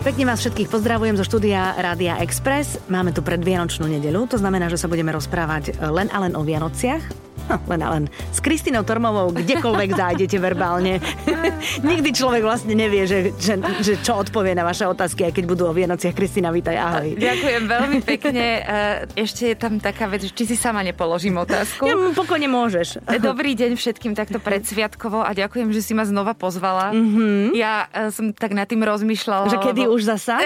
Pekne vás všetkých pozdravujem zo štúdia Rádia Express. Máme tu predvianočnú nedeľu, to znamená, že sa budeme rozprávať len a len o Vianociach. Len a len s Kristínou Tormovou kdekoľvek zájdete verbálne. Nikdy človek vlastne nevie, že čo odpovie na vaše otázky, aj keď budú o Vianociach. Kristína, vítaj, ahoj. Ďakujem veľmi pekne. Ešte je tam taká vec, že či si sama nepoložím otázku. Ja, pokojne môžeš. Dobrý deň všetkým takto predsviatkovo a ďakujem, že si ma znova pozvala. Mm-hmm. Ja som tak nad tým rozmýšľala. Že kedy už zasa?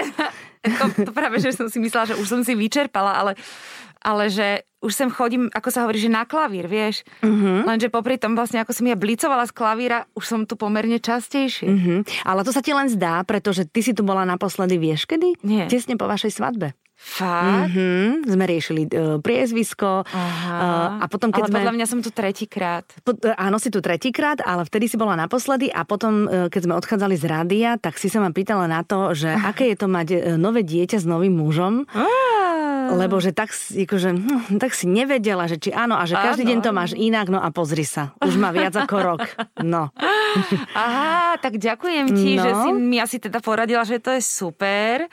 To práve, že som si myslela, že už som si vyčerpala, ale že už sem chodím, ako sa hovorí, že na klavír, vieš. Uh-huh. Lenže popri tom vlastne, ako som ja blicovala z klavíra, už som tu pomerne častejšie. Uh-huh. Ale to sa ti len zdá, pretože ty si tu bola naposledy, vieš kedy? Nie. Tesne po vašej svadbe. Fakt? Mm-hmm. Sme riešili priezvisko a potom, keď ale podľa mňa som tu tretíkrát. Áno, si tu tretíkrát, ale vtedy si bola naposledy a potom, keď sme odchádzali z rádia, tak si sa ma pýtala na to, že aké je to mať nové dieťa s novým mužom. Lebo že tak, akože, tak si nevedela, že či áno a že každý deň to máš inak, no a pozri sa, už má viac ako rok. No. Aha, tak ďakujem ti, že si mi asi teda poradila, že to je super.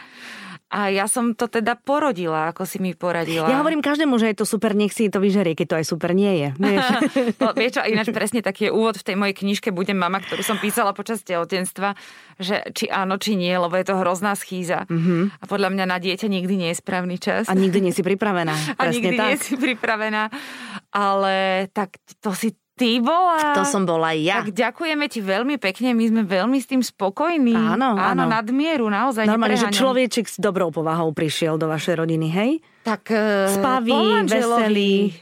A ja som to teda porodila, ako si mi poradila. Ja hovorím každému, že je to super, nech si to vyžerie, keď to aj super nie je. Vieš? No, vieš čo, ináč presne taký je úvod v tej mojej knižke Budem mama, ktorú som písala počas tehotenstva, že či áno, či nie, lebo je to hrozná schýza. Mm-hmm. A podľa mňa na dieťa nikdy nie je správny čas. A nikdy nie si pripravená. A nikdy tak. Nie si pripravená. Ale tak to si ty bola. To som bola ja. Tak ďakujeme ti veľmi pekne, my sme veľmi s tým spokojní. Áno. Nadmieru, naozaj normálne, nepreháňam. Normálne, že človeček s dobrou povahou prišiel do vašej rodiny, hej? Tak spaví, veselý.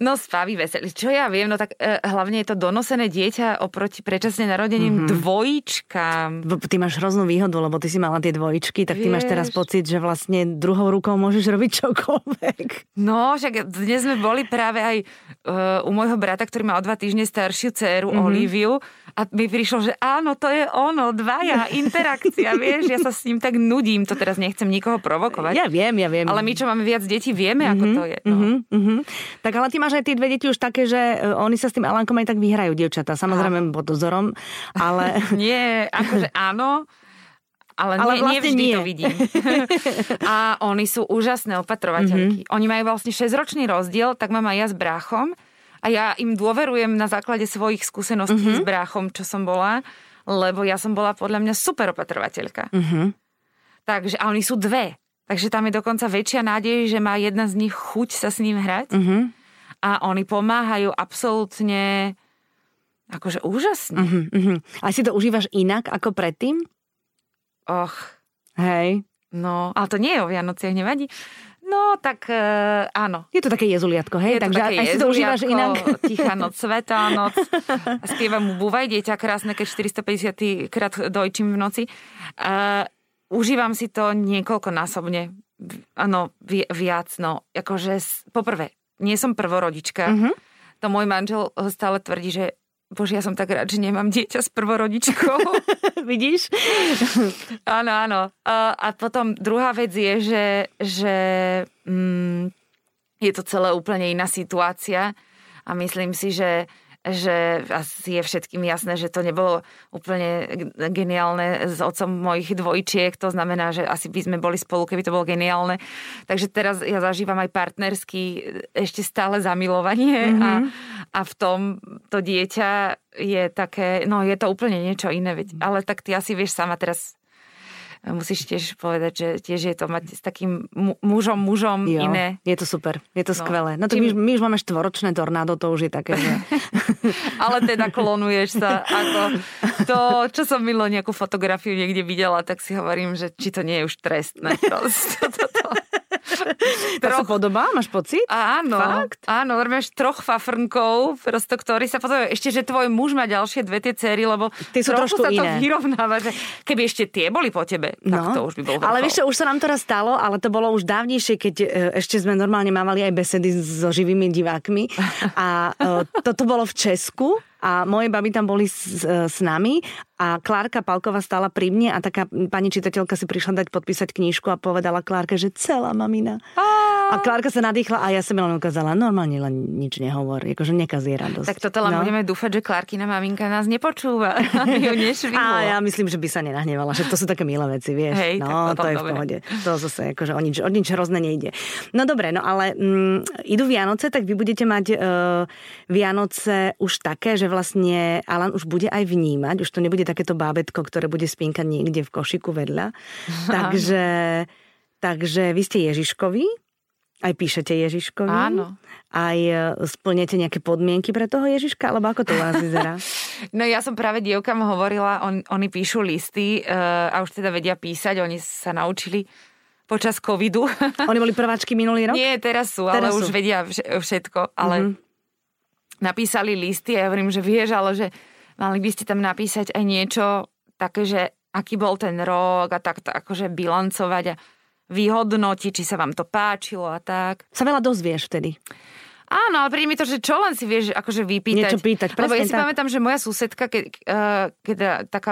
No spaví, veselý. Čo ja viem, no tak hlavne je to donosené dieťa oproti predčasne narodeným dvojičkám. Ty máš hroznú výhodu, lebo ty si mala tie dvojičky, tak vieš, ty máš teraz pocit, že vlastne druhou rukou môžeš robiť čokoľvek. No, však dnes sme boli práve aj u môjho brata, ktorý má o 2 týždne staršiu dceru, Oliviu, a mi prišlo, že áno, to je ono, dvaja, interakcia, vieš, ja sa s ním tak nudím. To teraz nechcem nikoho provokovať. Ja viem. Ale my, čo máme viac detí, vieme, ako to je. No. Tak ale ty máš aj tie dve deti už také, že oni sa s tým Alánkom aj tak vyhrajú, dievčatá. Samozrejme pod dozorom, ale... Nie, akože áno, ale vlastne nevždy nie. To vidím. A oni sú úžasné opatrovateľky. Oni majú vlastne 6-ročný rozdiel, tak mám aj ja s bráchom. A ja im dôverujem na základe svojich skúseností s bráchom, čo som bola, lebo ja som bola podľa mňa super opatrovateľka. Takže, a oni sú dve. Takže tam je dokonca väčšia nádej, že má jedna z nich chuť sa s ním hrať. A oni pomáhajú absolútne akože úžasne. A si to užívaš inak ako predtým? Hej. No, ale to nie je o Vianociach, nevadí. No, tak áno. Je to také jezuliatko, hej? Je to také jezuliatko, si to užívaš inak. Tichá noc, svetá noc. A spievam mu Búvaj, dieťa krásne, keď 450 krát dojčím v noci. Užívam si to niekoľkonásobne. Áno, viac. No, akože, poprvé, nie som prvorodička. To môj manžel stále tvrdí, že Bože, ja som tak rád, že nemám dieťa s prvorodičkou. Vidíš? Áno, áno. A potom druhá vec je, že je to celé úplne iná situácia a myslím si, že asi je všetkým jasné, že to nebolo úplne geniálne s otcom mojich dvojčiek. To znamená, že asi by sme boli spolu, keby to bolo geniálne. Takže teraz ja zažívam aj partnersky ešte stále zamilovanie a v tom to dieťa je také, no je to úplne niečo iné. Ale tak ty asi vieš sama teraz, musíš tiež povedať, že tiež je to mať s takým mužom jo, iné. Je to super, je to skvelé. No to my už máme 4-ročné tornádo, to už je také, že... Ale teda klonuješ sa. Ako to, čo som milo nejakú fotografiu niekde videla, tak si hovorím, že či to nie je už trestné. To sa podobá, máš pocit? Áno, fakt? Áno, máš 3 fafrnkov, prosto, ktorí sa potom... Ešte, že tvoj muž má ďalšie 2 tie céry, lebo trošku sa to vyrovnáva. Že keby ešte tie boli po tebe, tak to už by bolo. Ale vieš čo, už sa nám to raz stalo, ale to bolo už dávnejšie, keď ešte sme normálne mávali aj besedy so živými divákmi. A toto bolo v Česku. A moje baby tam boli s nami a Klárka Palková stála pri mne a taká pani čitateľka si prišla dať podpísať knižku a povedala Klárke, že celá mamina. A Klárka sa nadýchla a ja som len ukázala, normálne len nič nehovor, akože nekazí radosť. Tak toto len budeme dúfať, že Klárkina maminka nás nepočúva. A ja myslím, že by sa nenahnevala, že to sú také milé veci, vieš. Hej, no, to je dobre. V pohode. To zase akože o nič hrozné nejde. No dobre, no ale idú Vianoce, tak vy budete mať Vianoce už také, že vlastne Alán už bude aj vnímať, už to nebude takéto bábätko, ktoré bude spinkať niekde v košiku vedľa. Takže vy ste Ježiškovi, aj píšete Ježiškovi, áno. Aj splňate nejaké podmienky pre toho Ježiška, alebo ako to u vás vyzerá? No ja som práve dievkam hovorila, oni píšu listy a už teda vedia písať, oni sa naučili počas covidu. Oni boli prváčky minulý rok? Nie, teraz sú, ale už vedia všetko, ale napísali listy a ja hovorím, že vieš, ale že mali by ste tam napísať aj niečo také, že aký bol ten rok a takto akože bilancovať a vyhodnotiť, či sa vám to páčilo a tak. Sa veľa dozvieš vtedy. Áno, ale príde mi to, že čo len si vieš akože vypýtať. Niečo pýtať, presne tak. Lebo ja si pamätám, že moja susedka,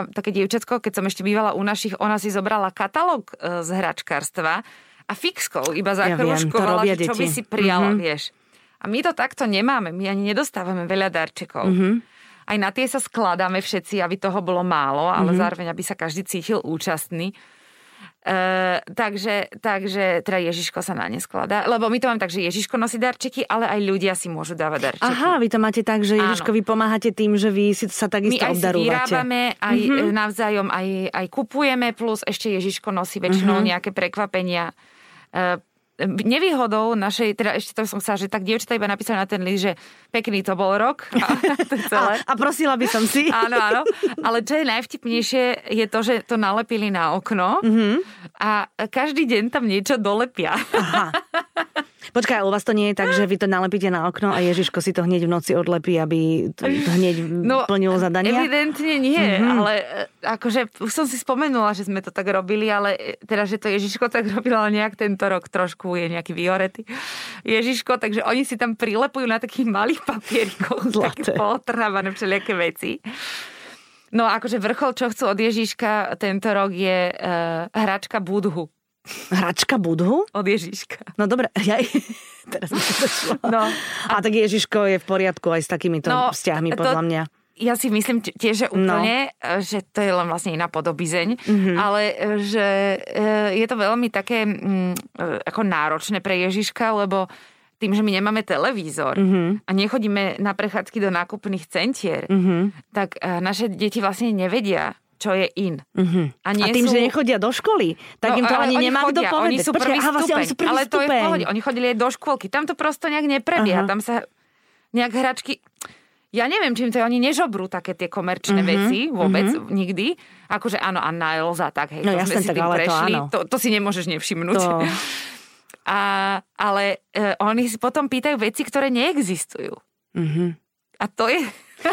také dievčatko, keď som ešte bývala u našich, ona si zobrala katalóg z hračkárstva a fixkou iba zakrúškovala, ja čo by si prijala, vieš. A my to takto nemáme, my ani nedostávame veľa darčekov. Aj na tie sa skladáme všetci, aby toho bolo málo, ale zároveň, aby sa každý cítil účastný. Takže teda Ježiško sa na ne skladá, lebo my to máme tak, že Ježiško nosí darčeky, ale aj ľudia si môžu dávať darčeky. Aha, vy to máte tak, že Ježiškovi pomáhate tým, že vy si sa takisto obdarúvate. My aj si vyrábame, aj navzájom, aj kupujeme, plus ešte Ježiško nosí väčšinou nejaké prekvapenia. Nevýhodou našej, teda ešte to som sa, že tak dievčatá iba napísala na ten list, že pekný to bol rok. A prosila by som si. Áno. Ale čo je najvtipnejšie, je to, že to nalepili na okno a každý deň tam niečo dolepia. Aha. Počkaj, u vás to nie je tak, že vy to nalepíte na okno a Ježiško si to hneď v noci odlepí, aby to hneď plnilo zadania? Evidentne nie, ale akože už som si spomenula, že sme to tak robili, ale teda, že to Ježiško tak robilo, ale nejak tento rok trošku je nejaký vyhoretý Ježiško, takže oni si tam prilepujú na takých malých papierikoch, také pootrhávané všelijaké veci. No akože vrchol, čo chcú od Ježiška tento rok je hračka Budhu. Hračka Budhu? Od Ježiška. No dobre, teraz mi to došlo. No, a tak Ježiško je v poriadku aj s takýmito vzťahmi, podľa mňa. Ja si myslím tiež, že úplne, že to je len vlastne iná podobizeň, ale že je to veľmi také ako náročné pre Ježiška, lebo tým, že my nemáme televízor a nechodíme na prechádzky do nákupných centier, tak naše deti vlastne nevedia, čo je in. A tým, že nechodia do školy, tak im to ani nemá kto povedať. Oni sú prvý stupeň, ale to je v pohode. Oni chodili aj do škôlky. Tam to prosto nejak neprebieha. Tam sa nejak hračky... Ja neviem, čím to je, oni nežobrú také tie komerčné veci vôbec, nikdy. Akože áno, a Niles a tak, hej, no, to sme si tak, tým prešli. To si nemôžeš nevšimnúť. Ale oni si potom pýtajú veci, ktoré neexistujú. A to je...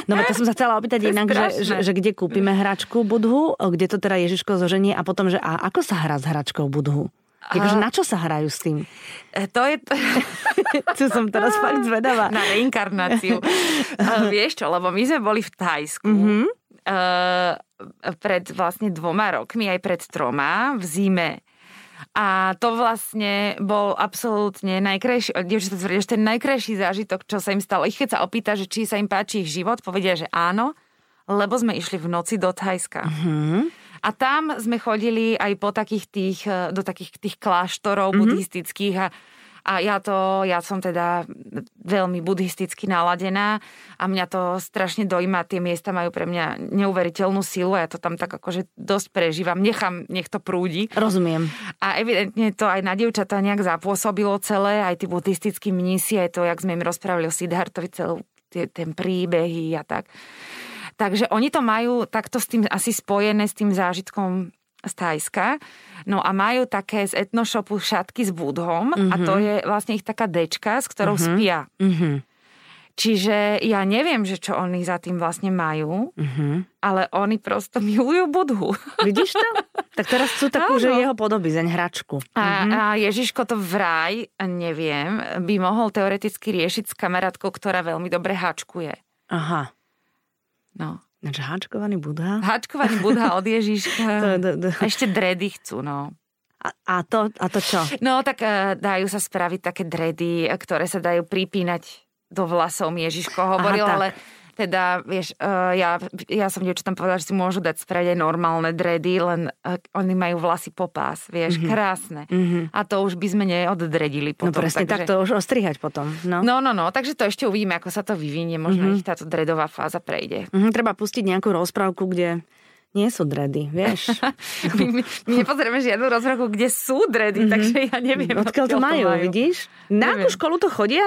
No, to som sa chcela opýtať inak, že kde kúpime hračku Budhu, kde to teda Ježiško zoženie a potom, že a ako sa hrá s hračkou Budhu? Jakože na čo sa hrajú s tým? To je... Čo som teraz fakt zvedavá. Na reinkarnáciu. Vieš čo, lebo my sme boli v Thajsku pred vlastne 2 rokmi, aj pred 3 v zime. A to vlastne bol absolútne najkrajší, dievčatá tvrdia, že ten najkrajší zážitok, čo sa im stalo. Ich keď sa opýta, že či sa im páči ich život, povedia, že áno, lebo sme išli v noci do Thajska. A tam sme chodili aj po takých tých, do takých tých kláštorov buddhistických a ja som teda veľmi buddhisticky naladená a mňa to strašne dojíma, tie miesta majú pre mňa neuveriteľnú silu a ja to tam tak akože dosť prežívam, nech to prúdi. Rozumiem. A evidentne to aj na dievčatá nejak zapôsobilo celé, aj tí buddhistickí mnísi, aj to, jak sme im rozprávali o Siddhartovi, celý ten príbehy a tak. Takže oni to majú takto s tým asi spojené s tým zážitkom z Thajska. No a majú také z etnoshopu šatky s Budhom a to je vlastne ich taká dečka, s ktorou spia. Čiže ja neviem, že čo oni za tým vlastne majú, ale oni prosto milujú Budhu. Vidíš to? Tak teraz sú takú, že jeho podobizeň, hračku. A Ježiško to vraj, neviem, by mohol teoreticky riešiť s kamarátkou, ktorá veľmi dobre háčkuje. Aha. No. Takže háčkovaný Buddha? Háčkovaný Buddha od Ježiška. Ešte dredy chcú, no. A to čo? No tak dajú sa spraviť také dredy, ktoré sa dajú pripínať do vlasov, Ježiško hovoril, aha, ale teda, vieš, ja som dievčatám povedala, že si môžu dať spraviť aj normálne dredy, len oni majú vlasy popás, vieš, mm-hmm, krásne. Mm-hmm. A to už by sme neoddredili potom. No presne, takže... tak to už ostrihať potom. No, takže to ešte uvidíme, ako sa to vyvinie, možno ich táto dredová fáza prejde. Mm-hmm, treba pustiť nejakú rozprávku, kde... nie sú dredy, vieš. My nepozrieme žiadnu rozhraku, kde sú dredy, takže ja neviem. Odkiaľ to majú, vidíš? Na akú školu to chodia?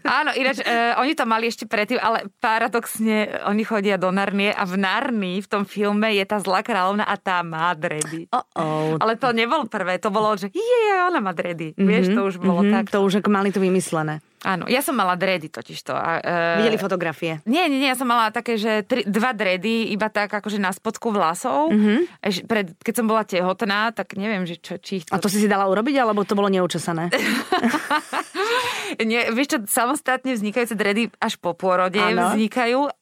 Áno, ináč, oni to mali ešte predtým, ale paradoxne, oni chodia do Narnie a v Narnii, v tom filme, je tá zlá kráľovna a tá má dredy. Ale to nebol prvé, to bolo, že ona má dredy. Vieš, to už bolo tak. To už mali to vymyslené. Áno, ja som mala dredy totižto. Videli fotografie? Nie, ja som mala také, že dva dredy, iba tak akože na spodku vlasov. Mm-hmm. Keď som bola tehotná, tak neviem, že či ich to... A to si dala urobiť, alebo to bolo neučesané? Nie, vieš čo, samostatne vznikajúce dredy až po pôrode vznikajú.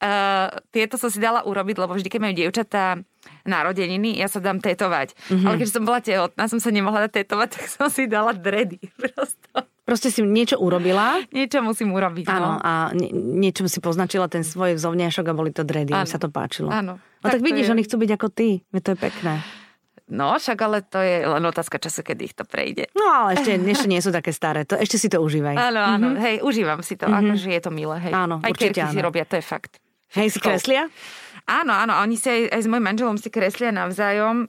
Tieto som si dala urobiť, lebo vždy, keď majú dievčatá narodeniny, ja sa dám tetovať. Mm-hmm. Ale keď som bola tehotná, som sa nemohla tetovať, tak som si dala dredy prosto. Proste si niečo urobila. Niečo musím urobiť. Áno, a niečom si poznačila ten svoj vzovňašok a boli to dredy, mi sa to páčilo. Áno. No tak vidíš, oni chcú byť ako ty, to je pekné. No, však ale to je len otázka času, kedy ich to prejde. No, ale ešte nie sú také staré, to, ešte si to užívaj. Áno, hej, užívam si to, akože je to milé, hej. Áno, aj určite áno. Si robia, to je fakt. Hej, si kreslia? Áno, oni si aj s mojim manželom si kreslia navzájom.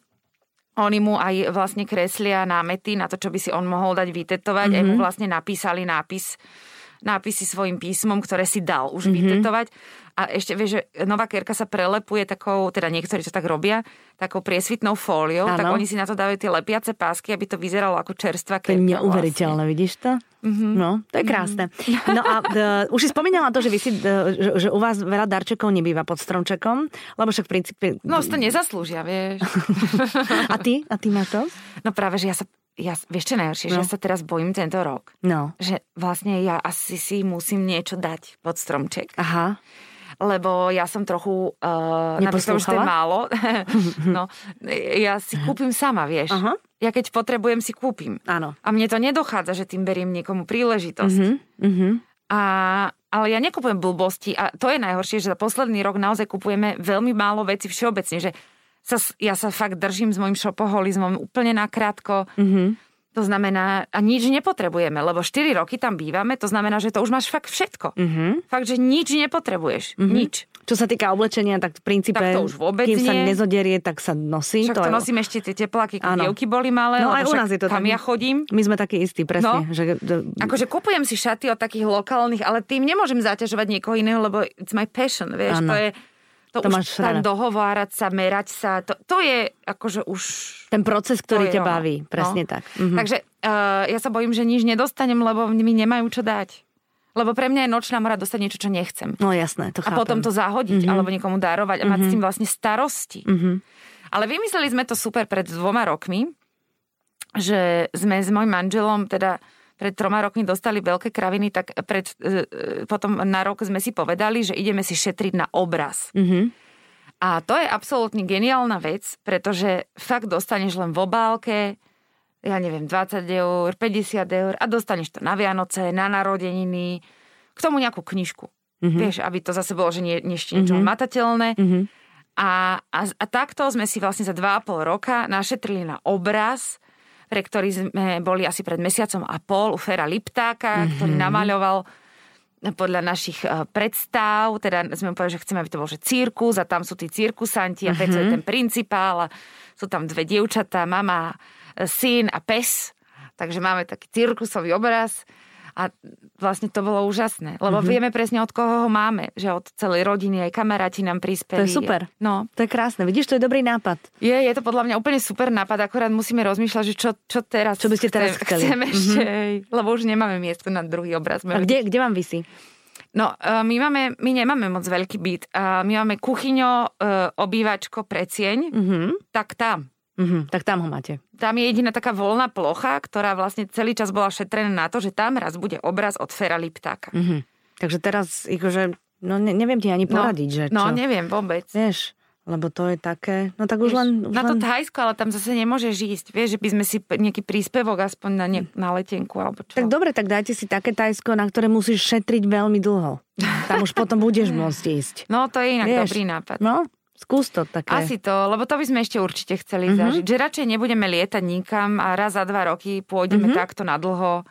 Oni mu aj vlastne kreslia námety na to, čo by si on mohol dať vytetovať. Mm-hmm. Aj mu vlastne napísali nápisy svojim písmom, ktoré si dal už vytetovať. A ešte, vieš, že nová kérka sa prelepuje takou, teda niektorí to tak robia, takou priesvitnou fóliou, tak oni si na to dávajú tie lepiace pásky, aby to vyzeralo ako čerstvá kérka. To je neuveriteľné, vlastne. Vidíš to? Mm-hmm. No, to je krásne. No a už si spomínala to, že, vy si, že u vás veľa darčekov nebýva pod stromčekom, lebo však v princípe... No, to nezaslúžia, vieš. A ty máš to? No práve, že ja, vieš čo najhoršie, že ja sa teraz bojím tento rok. No. Že vlastne ja asi si musím niečo dať pod stromček. Aha. Lebo ja som trochu... napríklad, že to je málo. No, ja si kúpim sama, vieš. Aha. Ja keď potrebujem, si kúpim. Áno. A mne to nedochádza, že tým beriem niekomu príležitosť. Ale ja nekupujem blbosti. A to je najhoršie, že za posledný rok naozaj kupujeme veľmi málo vecí všeobecne, že ja sa fakt držím s mojím šopoholizmom úplne nakrátko. To znamená, a nič nepotrebujeme, lebo 4 roky tam bývame, to znamená, že to už máš fakt všetko. Fakt, že nič nepotrebuješ. Nič. Čo sa týka oblečenia, tak v princípe, tak to už vôbec kým nie. Sa nezoderie, tak sa nosí. Však to nosím ešte tie tepláky, keď dievky boli malé. No aj u nás je to tam. Tam ja chodím. My sme takí istí, presne. No, že... Akože kupujem si šaty od takých lokálnych, ale tým nemôžem zaťažovať niekoho iného, lebo it's my passion, vieš. Ano. To už tam dohovárať sa, merať sa, to je akože už... Ten proces, ktorý ťa baví, presne tak. Takže ja sa bojím, že nič nedostanem, lebo mi nemajú čo dať. Lebo pre mňa je nočná mora dostať niečo, čo nechcem. No jasné, to chápem. A potom to zahodiť, alebo niekomu darovať a mať s tým vlastne starosti. Ale vymysleli sme to super pred 2 rokmi, že sme s mojim manželom, teda pred 3 rokmi dostali veľké kraviny, tak potom na rok sme si povedali, že ideme si šetriť na obraz. A to je absolútne geniálna vec, pretože fakt dostaneš len v obálke... ja neviem, 20 eur, 50 eur a dostaneš to na Vianoce, na narodeniny, k tomu nejakú knižku. Vieš, aby to zase bolo, že ešte niečo matateľné. A takto sme si vlastne za 2,5 roka našetrili na obraz, pre ktorý sme boli asi pred 1,5 mesiacom u Fera Liptáka, ktorý namaľoval podľa našich predstav, teda sme mu povedali, že chceme, aby to bol že cirkus a tam sú tí cirkusanti a to je ten principál a sú tam 2 dievčatá, mama, syn a pes, takže máme taký cirkusový obraz a vlastne to bolo úžasné, lebo vieme presne, od koho ho máme, že od celej rodiny aj kamaráti nám prispeli. To je super, to je krásne, vidíš, to je dobrý nápad. Je to podľa mňa úplne super nápad, akorát musíme rozmýšľať, že čo teraz, čo by ste teraz chceli. Chceme ešte, lebo už nemáme miesto na druhý obraz. A kde vám visí? No, my nemáme moc veľký byt, my máme kuchyňo, obývačko, precieň, tak tam. Tak tam ho máte. Tam je jediná taká voľná plocha, ktorá vlastne celý čas bola šetrená na to, že tam raz bude obraz od Fera Liptáka. Takže teraz, akože, neviem ti ani poradiť, že čo. No, neviem vôbec. Vieš, Lebo to je také... No tak už len... Už na to Thajsko, ale tam zase nemôžeš ísť. Vieš, že by sme si nejaký príspevok aspoň na letenku, alebo čo. Tak dobre, tak dajte si také Thajsko, na ktoré musíš šetriť veľmi dlho. Tam už potom budeš môcť ísť. No to je inak dobrý nápad. No, skús to také. Asi to, lebo to by sme ešte určite chceli zažiť. Že radšej nebudeme lietať nikam a raz za 2 roky pôjdeme takto na dlho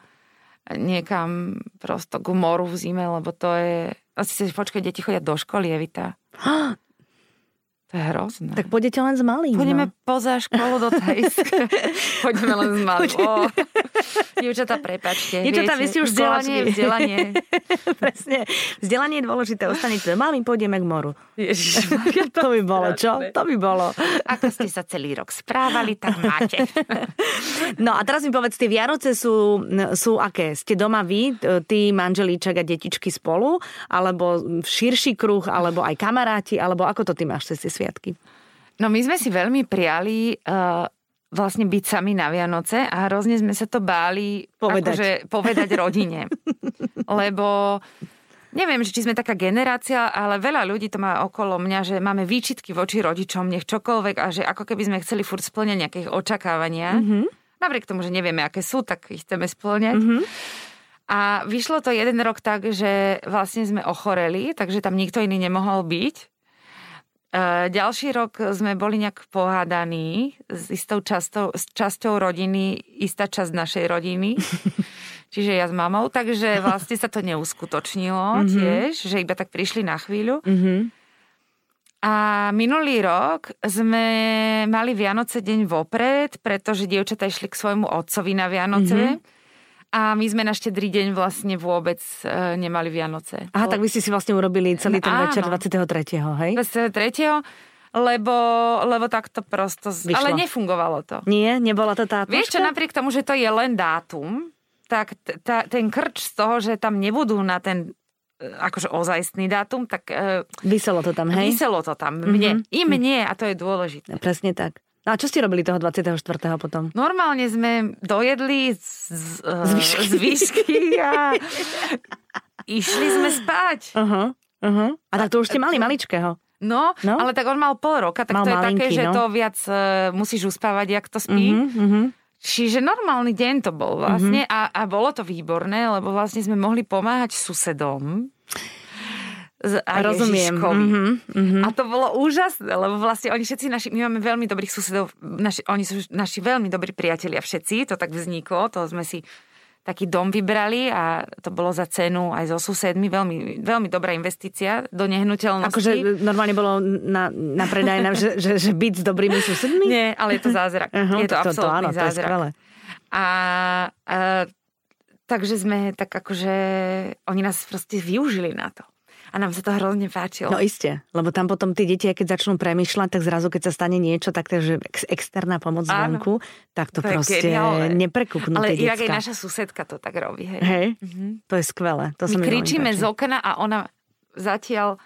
niekam prosto k moru v zime, lebo to je... Asi počkaj, deti chodia do školy, Evita. To je hrozné. Tak pôjdete len s malým. Pôjdeme poza školu do Thajska. Pôjdeme len s malým. Dievčatá, prepáčte. Dievčatá, vy ste už školáčky. Vzdelanie. Presne. Vzdelanie je dôležité. Ostanete malým, pôjdeme k moru. Ježišmarja. To by bolo, čo? To by bolo. Ako ste sa celý rok správali, tak máte. No a teraz mi povedz, tie Vianoce sú aké? Ste doma vy, ty, manželíček a detičky spolu? Alebo širší kruh? Alebo aj kamaráti? Alebo ako to ty máš cez sviatky? No my sme si veľmi prijali vlastne byť sami na Vianoce a hrozne sme sa to báli povedať rodine. Lebo neviem, či sme taká generácia, ale veľa ľudí to má okolo mňa, že máme výčitky voči rodičom, nech čokoľvek a že ako keby sme chceli furt spĺňať nejaké očakávania. Mm-hmm. Napriek tomu, že nevieme, aké sú, tak ich chceme spĺňať. Mm-hmm. A vyšlo to 1 rok tak, že vlastne sme ochoreli, takže tam nikto iný nemohol byť. Ďalší rok sme boli nejak pohádaní s istou časťou rodiny, istá časť našej rodiny, čiže ja s mamou, takže vlastne sa to neuskutočnilo tiež, že iba tak prišli na chvíľu. A minulý rok sme mali Vianoce deň vopred, pretože dievčatá išli k svojmu otcovi na Vianoce. A my sme na štedrý deň vlastne vôbec nemali Vianoce. Aha, tak vy ste si vlastne urobili celý ten večer 23., hej? 23., lebo takto prosto... Vyšlo. Ale nefungovalo to. Nie? Nebola to tá točka? Vieš čo, napriek tomu, že to je len dátum, tak ten krč z toho, že tam nebudú na ten akože ozajstný dátum, tak... Viselo to tam, hej? Viselo to tam. Mne. I mne, a to je dôležité. Presne tak. No a čo ste robili toho 24. potom? Normálne sme dojedli z výšky a išli sme spať. A tak to už ste mali maličkého. No, ale tak on mal 0,5 roka, tak mal to je malinky, také, že to viac musíš uspávať, jak to spí. Čiže normálny deň to bol vlastne a bolo to výborné, lebo vlastne sme mohli pomáhať susedom. A rozumiem. A to bolo úžasné, lebo vlastne oni všetci my máme veľmi dobrých susedov, oni sú naši veľmi dobrí priatelia všetci, to tak vzniklo, to sme si taký dom vybrali a to bolo za cenu aj so susedmi, veľmi, veľmi dobrá investícia do nehnuteľnosti. Akože normálne bolo na predaj že byť s dobrými susedmi? Nie, ale je to zázrak. Je to absolútny zázrak. To je skvelé. A takže sme tak akože, oni nás proste využili na to. A nám sa to hrozne páčilo. No iste, lebo tam potom tí deti, keď začnú premýšľať, tak zrazu, keď sa stane niečo, tak takže externá pomoc zvonku, tak to proste neprekúpnú tie detská. Ale inak aj naša susedka to tak robí. Hej? To je skvelé. To my kričíme z okna a ona zatiaľ,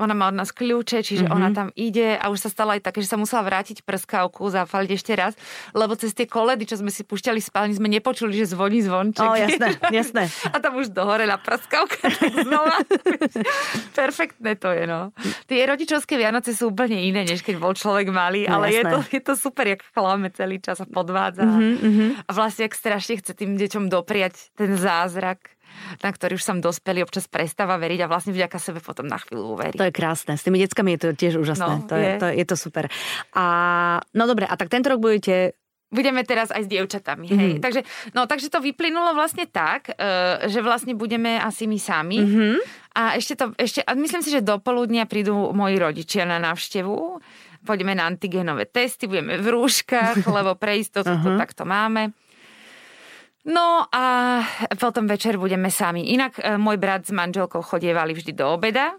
ona má od nás kľúče, čiže ona tam ide a už sa stalo aj také, že sa musela vrátiť prskavku, zapáliť ešte raz, lebo cez tie koledy, čo sme si púšťali v spálni, sme nepočuli, že zvoní zvonček. Jasné. A tam už dohorela prskavka. Znova. Perfektné to je, no. Tie rodičovské Vianoce sú úplne iné, než keď bol človek malý, ale je to super, jak klame celý čas a podvádza. A vlastne, jak strašne chce tým deťom dopriať ten zázrak, na ktorý už som dospelý, občas prestáva veriť a vlastne vďaka sebe potom na chvíľu uverí. To je krásne. S tými deckami je to tiež úžasné. No, je to super. A, no dobre, a tak tento rok budeme teraz aj s dievčatami. Hej. Takže to vyplynulo vlastne tak, že vlastne budeme asi my sami. A ešte myslím si, že do poludnia prídu moji rodičia na návštevu. Pôjdeme na antigenové testy, budeme v rúškach, lebo pre istotu to takto máme. No a potom večer budeme sami. Inak môj brat s manželkou chodievali vždy do obeda,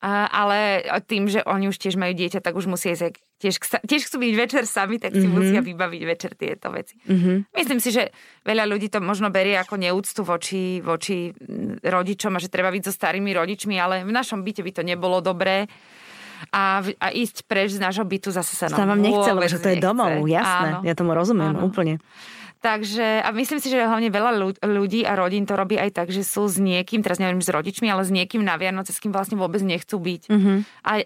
ale tým, že oni už tiež majú dieťa, tak už musia ísť tiež chcú byť večer sami, tak si musia vybaviť večer tieto veci. Myslím si, že veľa ľudí to možno berie ako neúctu voči rodičom a že treba byť so starými rodičmi, ale v našom byte by to nebolo dobré. A ísť preč z nášho bytu zase sa nám vôbec nechcelo, že to je domov, jasné, áno, ja tomu rozumiem, áno. Úplne. Takže, a myslím si, že hlavne veľa ľudí a rodín to robí aj tak, že sú s niekým, teraz neviem, s rodičmi, ale s niekým na Vianoce, s kým vlastne vôbec nechcú byť. Uh-huh. A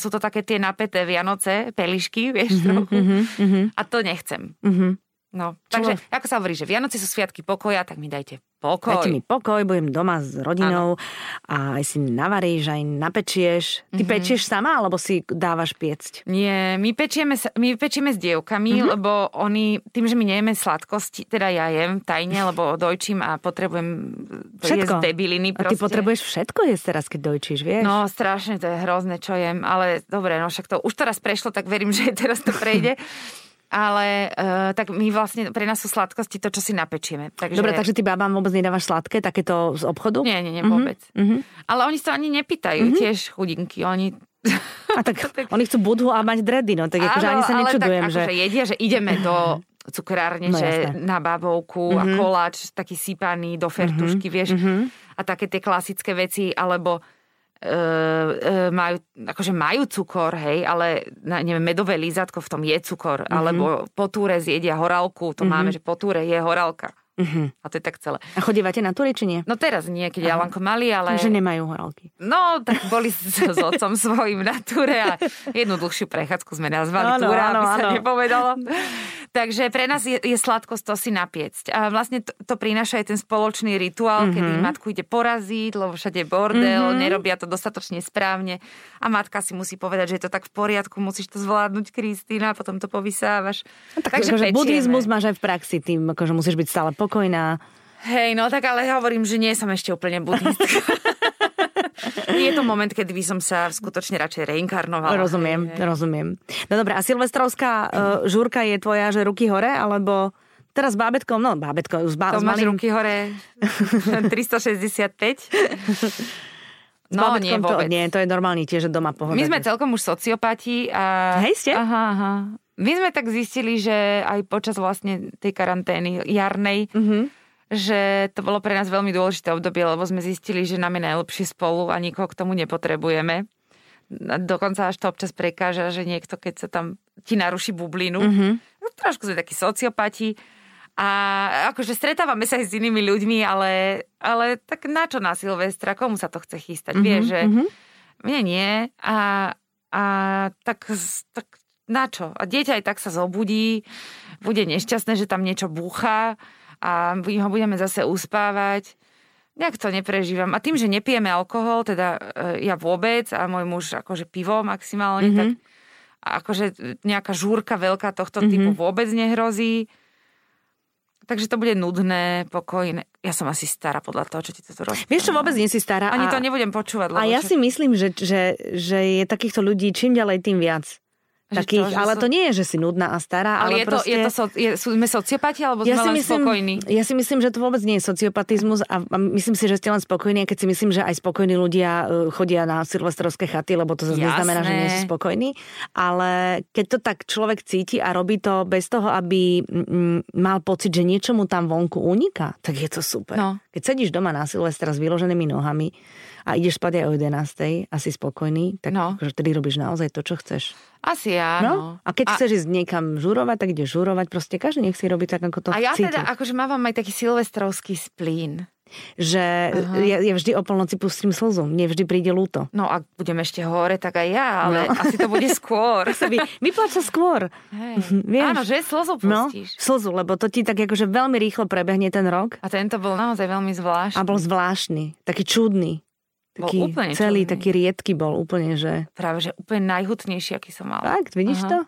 sú to také tie napäté Vianoce, pelišky, vieš, trochu. Uh-huh. A to nechcem. Uh-huh. No, takže, ako sa hovorí, že Vianoce sú sviatky pokoja, tak mi dajte pokoj. Dajte mi pokoj, budem doma s rodinou a aj si navaríš, aj napečieš. Ty pečieš sama, alebo si dávaš piecť? Nie, my pečieme s dievkami, lebo oni, tým, že my nejeme sladkosti, teda ja jem tajne, lebo dojčím a potrebujem jesť debiliny. A ty potrebuješ všetko jesť teraz, keď dojčíš, vieš? No, strašne, to je hrozné, čo jem, ale dobre, no však to už teraz prešlo, tak verím, že teraz to prejde. Ale tak my vlastne, pre nás sú sladkosti to, čo si napečieme. Takže... Dobre, takže ty babám vôbec nedávaš sladké, takéto z obchodu? Nie, vôbec. Mm-hmm. Ale oni sa ani nepýtajú, tiež chudinky, oni... A tak, oni chcú Budhu a mať dredy, no, tak áno, akože ani sa nečudujem, že... Áno, ale tak akože jedia, že ideme do cukrárne, no, že jasné. Na babovku a koláč, taký sypaný, do fertušky, vieš, a také tie klasické veci, alebo... majú cukor, hej, ale neviem, medové lízatko, v tom je cukor, alebo po túre zjedia horálku, to máme, že po túre je horálka. A to je tak celé. A chodívate na túry, či nie? No teraz nie, keď Alánko malý, ale... Takže nemajú horálky. No, tak boli s otcom svojím na túre a jednu dlhšiu prechádzku sme nazvali túra, aby sa nepovedalo. Takže pre nás je sladkosť to si napiecť. A vlastne to prináša aj ten spoločný rituál, kedy matku ide poraziť, lebo všade je bordel, nerobia to dostatočne správne a matka si musí povedať, že je to tak v poriadku, musíš to zvládnuť, Kristína, a potom to povysávaš. No, takže akože buddhizmus máš aj v praxi, tým akože musíš byť stále pokojná. Hej, no tak ale hovorím, že nie som ešte úplne buddhistka. Je to moment, kedy by som sa skutočne radšej reinkarnovala. Rozumiem. No dobré, a silvestrovská žúrka je tvoja, že ruky hore, alebo teraz s bábätkom, no bábätko, to máš malým... ruky hore 365. No nie, vôbec. Nie, to je normálne tiež, že doma pohoda. My sme celkom už sociopati. A... Hej, ste? Aha. My sme tak zistili, že aj počas vlastne tej karantény jarnej, že to bolo pre nás veľmi dôležité obdobie, lebo sme zistili, že nám je najlepšie spolu a nikoho k tomu nepotrebujeme. Dokonca až to občas prekáža, že niekto, keď sa tam ti naruší bublinu. No, trošku sme takí sociopati. A akože stretávame sa aj s inými ľuďmi, ale tak na čo na Silvestra? Komu sa to chce chystať? Vieš, že mne nie. A tak na čo? A dieťa aj tak sa zobudí, bude nešťastné, že tam niečo búcha, a ho budeme zase uspávať. Nejak to neprežívam. A tým, že nepijeme alkohol, teda ja vôbec a môj muž akože pivo maximálne, tak akože nejaká žúrka veľká tohto typu vôbec nehrozí. Takže to bude nudné, pokojné. Ja som asi stará podľa toho, čo ti to rozprávam. Vieš čo, vôbec nie si stará. Ani to nebudem počúvať. A ja si myslím, že je takýchto ľudí čím ďalej tým viac. Takých, že to nie je, že si nudná a stará, ale proste... Sme sociopati, alebo sme len spokojní? Ja si myslím, že to vôbec nie je sociopatizmus a myslím si, že ste len spokojní, keď si myslím, že aj spokojní ľudia chodia na silvestrovské chaty, lebo to zase neznamená, že nie sú spokojní. Ale keď to tak človek cíti a robí to bez toho, aby mal pocit, že niečo mu tam vonku uniká, tak je to super. No. Keď sedíš doma na Silvestra s vyloženými nohami a ideš spať aj o 11:00 a si spokojný, tak vtedy robíš naozaj to, čo chceš. Asi áno. No? A keď chceš ísť niekam žurovať, tak ideš žurovať. Proste každý nech si robí tak, ako to cíti. A ja teda akože mávam aj taký silvestrovský splín. Že ja vždy o polnoci pustím slzu. Mne vždy príde ľúto. No a budem ešte hore, tak aj ja, ale asi to bude skôr. Vypláč sa skôr. Vieš? Áno, že slzu pustíš. No, slzu, lebo to ti tak akože veľmi rýchlo prebehne ten rok. A tento bol naozaj veľmi zvláštny. A bol zvláštny, taký čudný. Taký celý, čudný. Taký riedky bol úplne, že... Práve, že úplne najhutnejší, aký som mala. Fakt, vidíš to?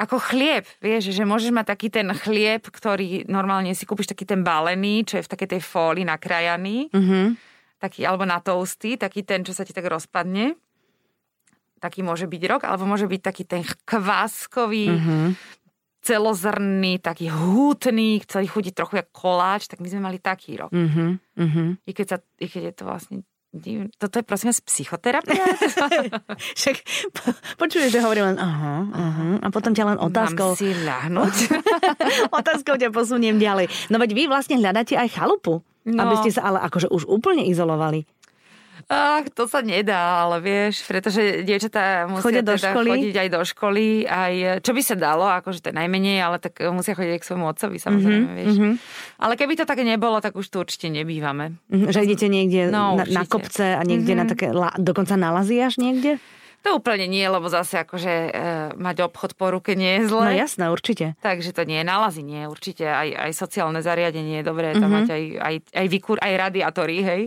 Ako chlieb, vieš, že môžeš mať taký ten chlieb, ktorý normálne si kúpiš taký ten balený, čo je v takej tej fólii nakrajaný, taký, alebo na toasty, taký ten, čo sa ti tak rozpadne. Taký môže byť rok, alebo môže byť taký ten kváskový, celozrnný, taký hutný, ktorý chudí trochu jak koláč, tak my sme mali taký rok. I keď je to vlastne divné. Toto je prosím vás psychoterapia? Však počuješ, že hovorím len a potom ťa len otázkou... Mám si ľahnúť. Otázkou ťa posuniem ďalej. No veď vy vlastne hľadáte aj chalupu, aby ste sa ale akože už úplne izolovali. Ach, to sa nedá, ale vieš, pretože dievčatá musia teda chodiť aj do školy, aj čo by sa dalo, akože to je najmenej, ale tak musia chodiť aj k svojmu otcovi, samozrejme, vieš. Mm-hmm. Ale keby to tak nebolo, tak už tu určite nebývame. Mm-hmm. Že idete niekde na kopce a niekde na také, dokonca na lazy až niekde? To úplne nie, lebo zase akože mať obchod po ruke nie je zle. No jasné, určite. Takže to nie je, nalazy nie, určite. Aj sociálne zariadenie je dobré, tam mať aj výkur, aj radiátory, hej.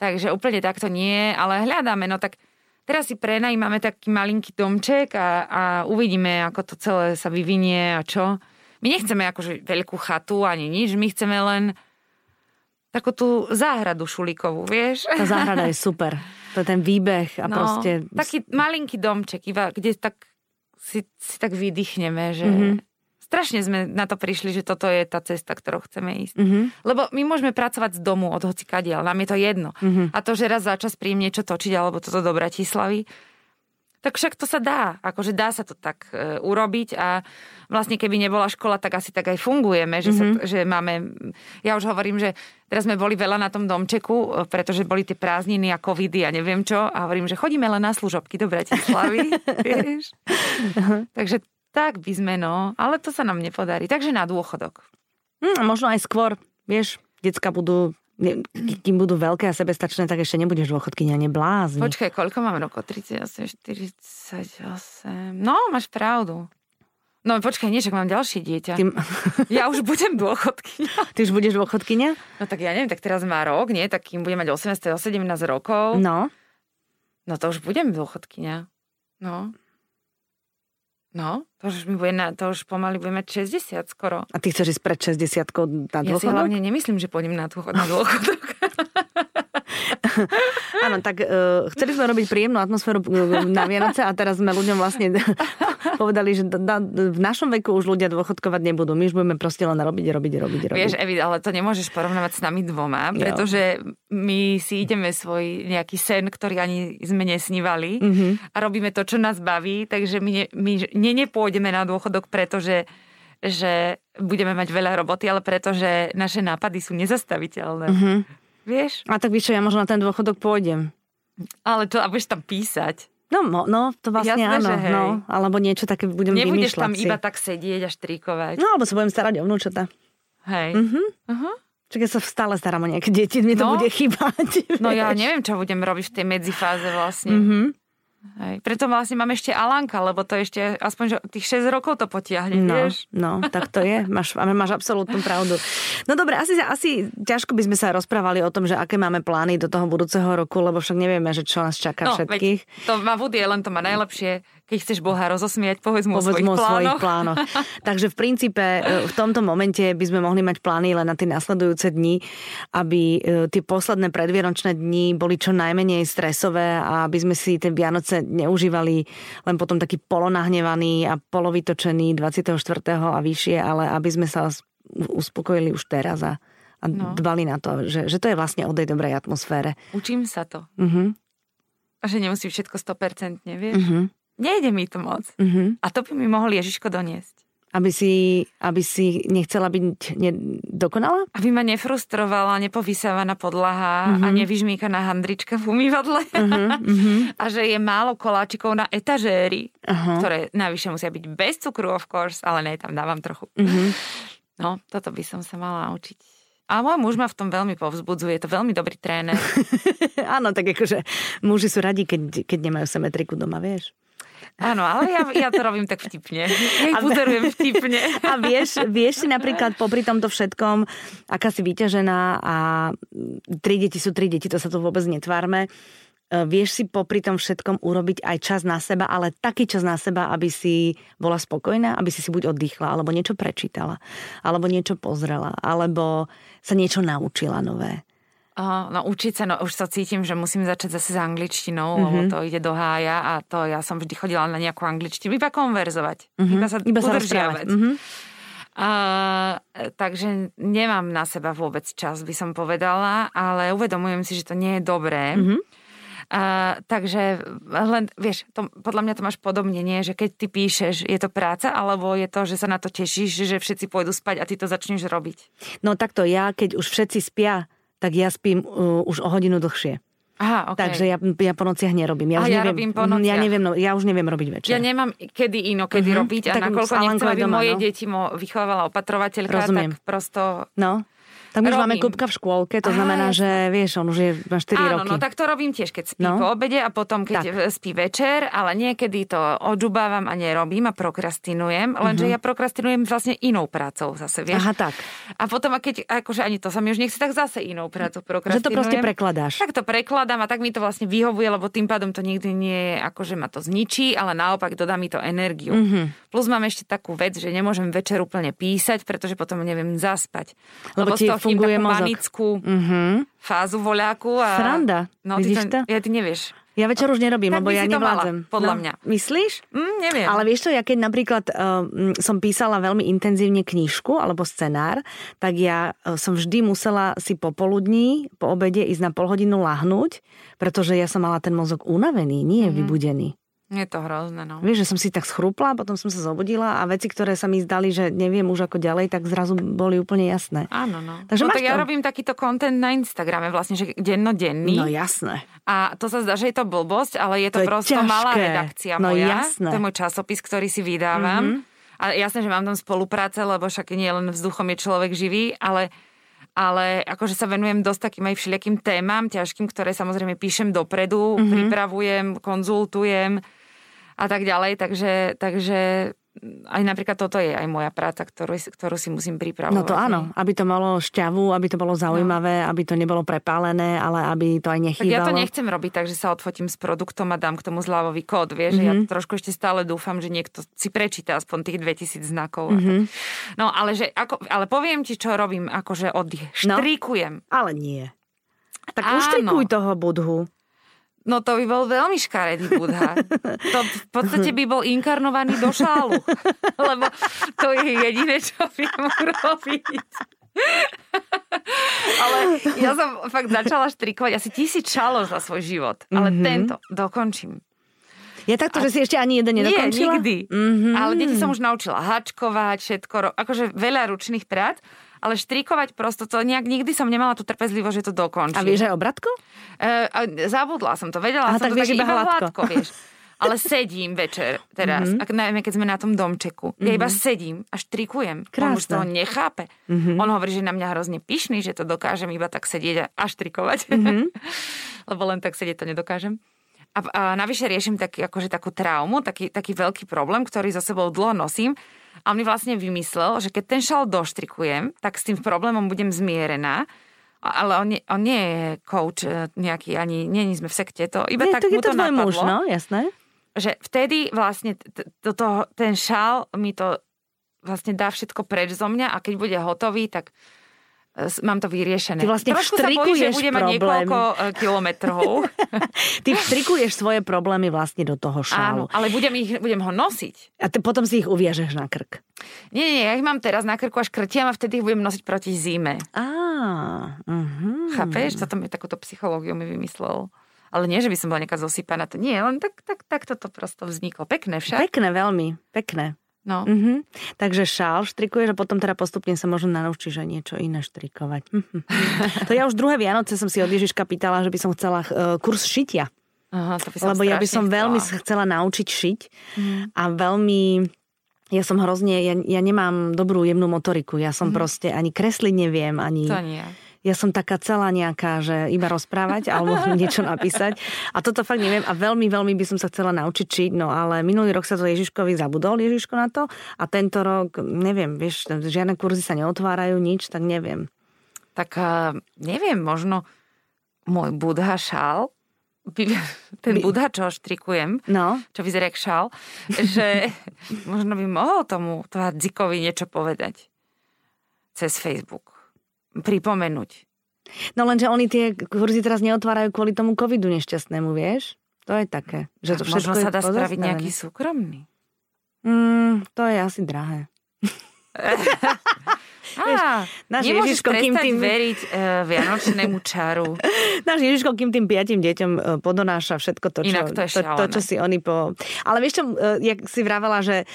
Takže úplne takto nie, ale hľadáme, no tak teraz si prenajímame taký malinký domček a uvidíme, ako to celé sa vyvinie a čo. My nechceme akože veľkú chatu ani nič, my chceme len takú tú záhradu šulikovú, vieš. Tá záhrada je super, to je ten výbeh a proste... Taký malinký domček, kde tak si tak vydýchneme, že... Strašne sme na to prišli, že toto je tá cesta, ktorou chceme ísť. Lebo my môžeme pracovať z domu od hocikadiaľ, nám je to jedno. A to, že raz za čas príjem niečo točiť, alebo toto do Bratislavy, tak však to sa dá. Akože dá sa to tak urobiť a vlastne keby nebola škola, tak asi tak aj fungujeme. Že, že máme... Ja už hovorím, že teraz sme boli veľa na tom domčeku, pretože boli tie prázdniny a covidy a neviem čo. A hovorím, že chodíme len na služobky do Bratislavy. Vieš? Takže tak by sme, ale to sa nám nepodarí. Takže na dôchodok. Možno aj skôr, vieš, decka budú, kým budú veľké a sebestačné, tak ešte nebudeš dôchodkyňa, neblázni. Počkaj, koľko mám rokov? 38, 48. No, máš pravdu. No počkaj, niečo, mám ďalšie dieťa. Ja už budem dôchodkyňa. Ty už budeš dôchodkyňa? No tak ja neviem, tak teraz má rok, nie? Tak kým budem mať 18, 17 rokov. No to už budem dôchodkyňa. No, to už pomaly budeme mať 60 skoro. A ty chceš ísť pred 60-kou na dôchodok? Ja si hlavne nemyslím, že pôjdem na dôchodok. Áno, tak chceli sme robiť príjemnú atmosféru na Vianoce a teraz sme ľuďom vlastne povedali, že v našom veku už ľudia dôchodkovať nebudú. My už budeme proste len robiť. Vieš, Evi, ale to nemôžeš porovnávať s nami dvoma, pretože my si ideme svoj nejaký sen, ktorý ani sme nesnívali a robíme to, čo nás baví, takže my nepôjdeme na dôchodok, pretože že budeme mať veľa roboty, ale pretože naše nápady sú nezastaviteľné. Vieš? A tak víš čo, ja možno na ten dôchodok pôjdem. Ale to, a budeš tam písať. No, to vlastne jasné, áno. Že, alebo niečo také budem vymýšľať. Nebudeš tam iba tak sedieť a štrikovať. No, alebo sa budem starať o vnúčata. Hej. Čiže ja sa stále starám o nejaké deti, mne to bude chýbať. No ja neviem, čo budem robiť v tej medzifáze vlastne. Hej. Preto vlastne mám ešte Alánka, lebo to ešte aspoň že tých 6 rokov to potiahne, vieš? No, tak to je. Máš absolútnu pravdu. No dobre, asi ťažko by sme sa rozprávali o tom, že aké máme plány do toho budúceho roku, lebo však nevieme, že čo nás čaká všetkých. Veď, to má Woody, len to má najlepšie. Keď chceš Boha rozosmiať, povedz mu o svojich plánoch. Takže v princípe v tomto momente by sme mohli mať plány len na tie nasledujúce dni, aby tie posledné predvianočné dni boli čo najmenej stresové a aby sme si tie Vianoce neužívali len potom taký polonahnevaný a polovytočený 24. a vyššie, ale aby sme sa uspokojili už teraz a dbali na to, že to je vlastne o tej dobrej atmosfére. Učím sa to. A že nemusím všetko 100%, vieš? Nejde mi to moc. A to by mi mohol Ježiško doniesť. Aby si nechcela byť dokonala? Aby ma nefrustrovala, nepovysávaná podlaha a nevyžmíkaná handrička v umývadle. A že je málo koláčikov na etažéri, ktoré navyše musia byť bez cukru, of course, ale tam dávam trochu. No, toto by som sa mala učiť. A môj muž ma v tom veľmi povzbudzuje, je to veľmi dobrý tréner. Áno, tak akože muži sú radi, keď nemajú symetriku doma, vieš. Áno, ale ja to robím tak vtipne. Ja pozorujem vtipne. A vieš si napríklad popri tomto všetkom, aká si vyťažená a 3 deti sú 3 deti, to sa tu vôbec netvárme. Vieš si popri tom všetkom urobiť aj čas na seba, ale taký čas na seba, aby si bola spokojná, aby si buď oddychla, alebo niečo prečítala, alebo niečo pozrela, alebo sa niečo naučila nové. No učiť sa, už sa cítim, že musím začať zase s angličtinou, lebo to ide do hája a to ja som vždy chodila na nejakú angličtinu, iba konverzovať, iba sa udržiavať. Takže nemám na seba vôbec čas, by som povedala, ale uvedomujem si, že to nie je dobré. Takže len, vieš, to, podľa mňa to máš podobne, nie? Že keď ty píšeš, je to práca, alebo je to, že sa na to tešíš, že všetci pôjdu spať a ty to začneš robiť? No takto, ja keď už všetci spia, tak ja spím už o hodinu dlhšie. Aha, okay. Takže ja po nociach nerobím. Ja už neviem robiť večer. Ja nemám kedy inokedy robiť a nakoľko nechcem, aby moje deti vychovávala opatrovateľka, tak prosto... No. Tak my už máme klubka v škôlke, to znamená, že vieš, on už je na 4 roky. Áno, no tak to robím tiež, keď spí po obede a potom, keď spí večer, ale niekedy to odžubávam a nerobím a prokrastinujem, lenže ja prokrastinujem vlastne inou prácou zase, vieš. Aha, tak. A potom, keď akože ani to sa mi už nechce, tak zase inou prácu prokrastinujem. Že to proste prekladáš. Tak to prekladám a tak mi to vlastne vyhovuje, lebo tým pádom to nikdy nie, akože ma to zničí, ale naopak dodá mi to energiu. Mm-hmm. Plus mám ešte takú vec, že nemôžem večer úplne písať, pretože potom neviem zaspať. Lebo funguje mozog. Manickú fázu voľáku. A... Sranda, no, vidíš to? Ja ty nevieš. Ja večer už nerobím, lebo ja nevládzem. Podľa mňa. Myslíš? Neviem. Ale vieš čo, ja keď napríklad som písala veľmi intenzívne knižku alebo scenár, tak ja som vždy musela si popoludní, po obede ísť na pol hodinu lahnúť, pretože ja som mala ten mozog unavený, nie je vybudený. Je to hrozné, no. Vieš, že som si tak schrupla, potom som sa zobudila a veci, ktoré sa mi zdali, že neviem už ako ďalej, tak zrazu boli úplne jasné. Áno, no. Takže no, tak ja robím takýto content na Instagrame vlastne, že dennodenný. No jasné. A to sa zdá, že je to blbosť, ale je to prosto ťažké. Malá redakcia moja. No jasné. To je môj časopis, ktorý si vydávam. Mm-hmm. A jasné, že mám tam spolupráce, lebo však nie len vzduchom je človek živý, ale akože sa venujem dosť takým aj všelijakým témam ťažkým, ktoré samozrejme píšem dopredu, pripravujem, konzultujem a tak ďalej, takže aj napríklad toto je aj moja práca, ktorú si musím pripravovať. No to áno, aby to malo šťavu, aby to bolo zaujímavé, aby to nebolo prepálené, ale aby to aj nechýbalo. Tak ja to nechcem robiť, takže sa odfotím s produktom a dám k tomu zľavový kód, vieš, ja trošku ešte stále dúfam, že niekto si prečíta aspoň tých 2000 znakov. No, ale poviem ti, čo robím, akože štrikujem. Ale nie. Tak uštrikuj toho Budhu. No to by bol veľmi škaredý Buddha. To v podstate by bol inkarnovaný do šálu. Lebo to je jediné, čo viem urobiť. Ale ja som fakt začala štrikovať asi 1000 šálov za svoj život. Ale tento dokončím. Je takto, že si ešte ani jeden nedokončila? Nie, nikdy. Ale deti som už naučila háčkovať, všetko, akože veľa ručných prác. Ale štrikovať prosto, to nejak nikdy som nemala tú trpezlivosť, že to dokončím. A vieš aj obratko? Zabudla som to, vedela som to, tak iba hladko, vieš. Ale sedím večer teraz, najmä keď sme na tom domčeku. Ja iba sedím a štrikujem. Krásne. On už toho nechápe. On hovorí, že na mňa hrozne pyšný, že to dokážem iba tak sedieť a štrikovať. Lebo len tak sedieť to nedokážem. A navyše riešim takú traumu, taký veľký problém, ktorý za sebou dlho nosím. A on mi vlastne vymyslel, že keď ten šal doštrikujem, tak s tým problémom budem zmierená. Ale on nie je coach nejaký, ani nie sme v sekte. To iba nie, tak mu to napadlo. Muž, no, jasné. Že vtedy vlastne ten šal mi to vlastne dá všetko preč zo mňa a keď bude hotový, tak mám to vyriešené. Ty vlastne trošku sa bojím, že bude mať niekoľko kilometrov. Ty vstrikuješ svoje problémy vlastne do toho šálu. Áno, ale budem ho nosiť. A potom si ich uviažeš na krk. Nie, ja ich mám teraz na krku a škrtiam a vtedy ich budem nosiť proti zime. Chápeš? Toto mi takúto psychológiu mi vymyslel. Ale nie, že by som bola nejaká zosypaná. To nie, len tak toto prosto vzniklo. Pekné však. Pekné, veľmi pekné. No. Takže šál štrikuješ a potom teda postupne sa možno naučíš aj niečo iné štrikovať. To ja už druhé Vianoce som si od Ježiška pýtala, že by som chcela kurz šitia. Aha, to by som strašne chcela. Lebo ja by som veľmi chcela naučiť šiť a veľmi... Ja som hrozne... Ja nemám dobrú jemnú motoriku. Ja som proste ani kresliť neviem, ani... To nie. Ja som taká celá nejaká, že iba rozprávať alebo niečo napísať. A toto fakt neviem a veľmi, veľmi by som sa chcela naučiť šiť, no ale minulý rok sa to Ježiškovi zabudol, Ježiško na to a tento rok, neviem, vieš, žiadne kurzy sa neotvárajú, nič, tak neviem. Tak neviem, možno môj Buddha šál, ten Buddha, čo štrikujem, čo vyzerá jak šál, že možno by mohol tomu Dzikovi niečo povedať cez Facebook. Pripomenúť. No lenže oni tie kurzy teraz neotvárajú kvôli tomu covidu nešťastnému, vieš? To je také. Že to možno sa dá spraviť nejaký súkromný. To je asi drahé. Nemôžeš prestať veriť vianočnému čaru. Náš Ježiško, kým tým 5 deťom podonáša všetko to, čo si oni po... Ale vieš čo, jak si vravala, že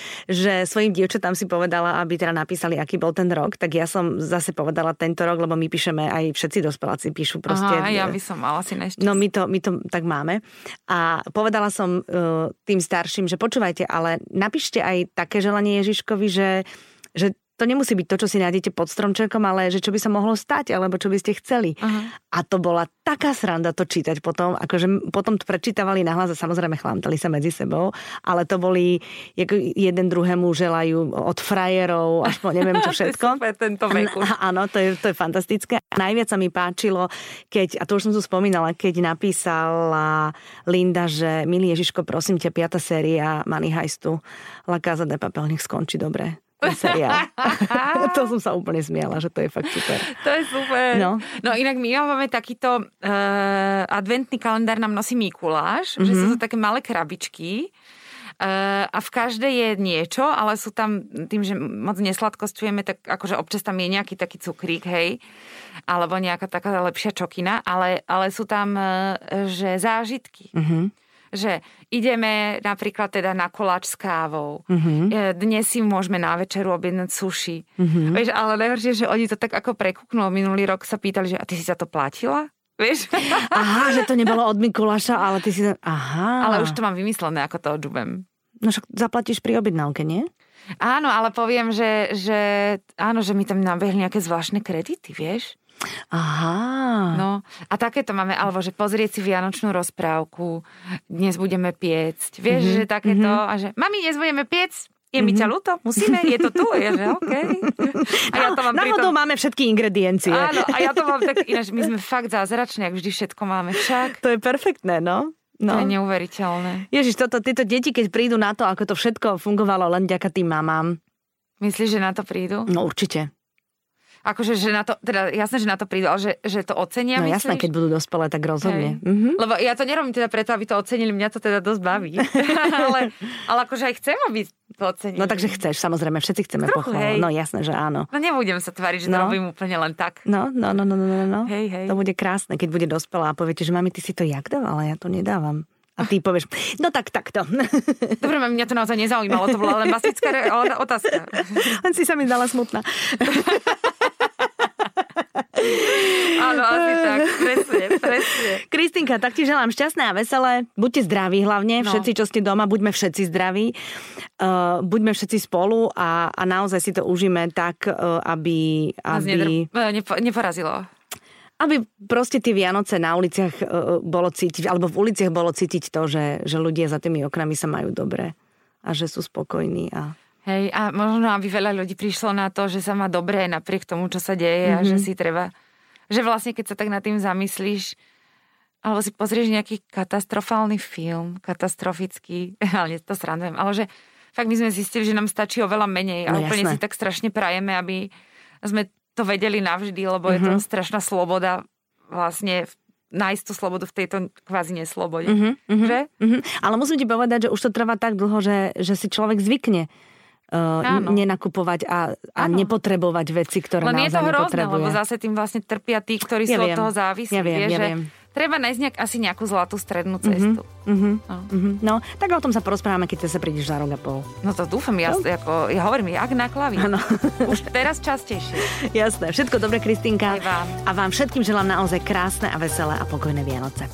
svojim dievčatám si povedala, aby teda napísali, aký bol ten rok, tak ja som zase povedala tento rok, lebo my píšeme, aj všetci dospeláci píšu proste. Aha, ja by som mala si nešťastie. No my to tak máme. A povedala som tým starším, že počúvajte, ale napíšte aj také želanie Ježiškovi, že to nemusí byť to, čo si nájdete pod stromčekom, ale že čo by sa mohlo stať, alebo čo by ste chceli. Aha. A to bola taká sranda to čítať potom, akože potom to prečítavali nahlas a samozrejme chlámtali sa medzi sebou, ale to boli jeden druhému želajú od frajerov až po neviem čo všetko. To je tento veku. Áno, to je fantastické. Najviac sa mi páčilo, keď, a to už som tu spomínala, keď napísala Linda, že milý Ježiško, prosím ťa, 5. séria Money Heistu, La Casa de Papel, nech skončí dobre. Seriál. To som sa úplne smiala, že to je fakt super. To je super. No inak my máme takýto adventný kalendár, nám nosí Mikuláš, že sú to také malé krabičky a v každej je niečo, ale sú tam, tým, že moc nesladkostujeme, tak akože občas tam je nejaký taký cukrík, hej, alebo nejaká taká lepšia čokina, ale sú tam, že zážitky. Že ideme napríklad teda na koláč s kávou. Dnes si môžeme na večeru objednať sushi. Vieš, ale najhoršie, že oni to tak ako prekúknú. Minulý rok sa pýtali, že a ty si za to platila? Vieš? Aha, že to nebolo od Mikuláša, ale ty si... Aha. Ale už to mám vymyslené, ako to odžubem. No však zaplatíš pri objednávke, nie? Áno, ale poviem, že áno, že mi tam nabehli nejaké zvláštne kredity, vieš? Aha. No, a takéto máme, alebo že pozrieť si vianočnú rozprávku, dnes budeme piecť, vieš, že takéto, a že mami, dnes budeme piecť, je mi ťa ľúto, musíme, je to tu, je, že okej. Okay. Ja náhodou máme všetky ingrediencie. Áno, a ja to mám tak, ináč my sme fakt zázračné, ak vždy všetko máme však. To je perfektné, no. No. To je neuveriteľné. Ježiš, tieto deti, keď prídu na to, ako to všetko fungovalo len vďaka tým mamám. Myslíš, že na to prídu? No určite. Akože, že na to, teda jasné, že na to prídu, ale že to ocenia, no, myslíš? No jasné, keď budú dospelé, tak rozhodne. Lebo ja to nerobím teda preto, aby to ocenili, mňa to teda dosť baví. ale akože aj chcem, aby to ocenili. No takže chceš, samozrejme, všetci chceme pochválu. No jasné, že áno. No nebudem sa tváriť, že to robím úplne len tak. No. Hej. To bude krásne, keď bude dospelá a poviete, že mami, ty si to jak dávala, ja to nedávam. A ty povieš, no takto. Dobre, mňa to naozaj nezaujímalo, to bola len masická otázka. Len si sa mi dala smutná. Áno, asi tak, presne. Kristínka, tak ti želám šťastné a veselé. Buďte zdraví hlavne, všetci, čo ste doma, buďme všetci zdraví. Buďme všetci spolu a naozaj si to užíme tak, aby neporazilo. Aby proste tie Vianoce na uliciach bolo cítiť, alebo v uliciach bolo cítiť to, že ľudia za tými oknami sa majú dobre a že sú spokojní. Hej, a možno, aby veľa ľudí prišlo na to, že sa má dobre napriek tomu, čo sa deje a že si treba... Že vlastne, keď sa tak nad tým zamyslíš, alebo si pozrieš nejaký katastrofálny film, katastrofický, ale to srandujem, ale že fakt my sme zistili, že nám stačí oveľa menej a úplne si tak strašne prajeme, aby sme... to vedeli navždy, lebo je to strašná sloboda vlastne nájsť tú slobodu v tejto kvázi neslobode. Že? Ale musím ti povedať, že už to trvá tak dlho, že si človek zvykne nenakupovať a nepotrebovať veci, ktoré len naozaj nepotrebuje. Len je to hrozné, lebo zase tým vlastne trpia tí, ktorí sú od toho závislí. Ja viem. Treba nájsť asi nejakú zlatú strednú cestu. No, tak o tom sa porozprávame, keď sa prídeš za rok a pol. No to dúfam, ja hovorím, jak na klavír. Už teraz častejšie. Jasné, všetko dobre, Kristínka. A vám všetkým želám naozaj krásne a veselé a pokojné Vianoce.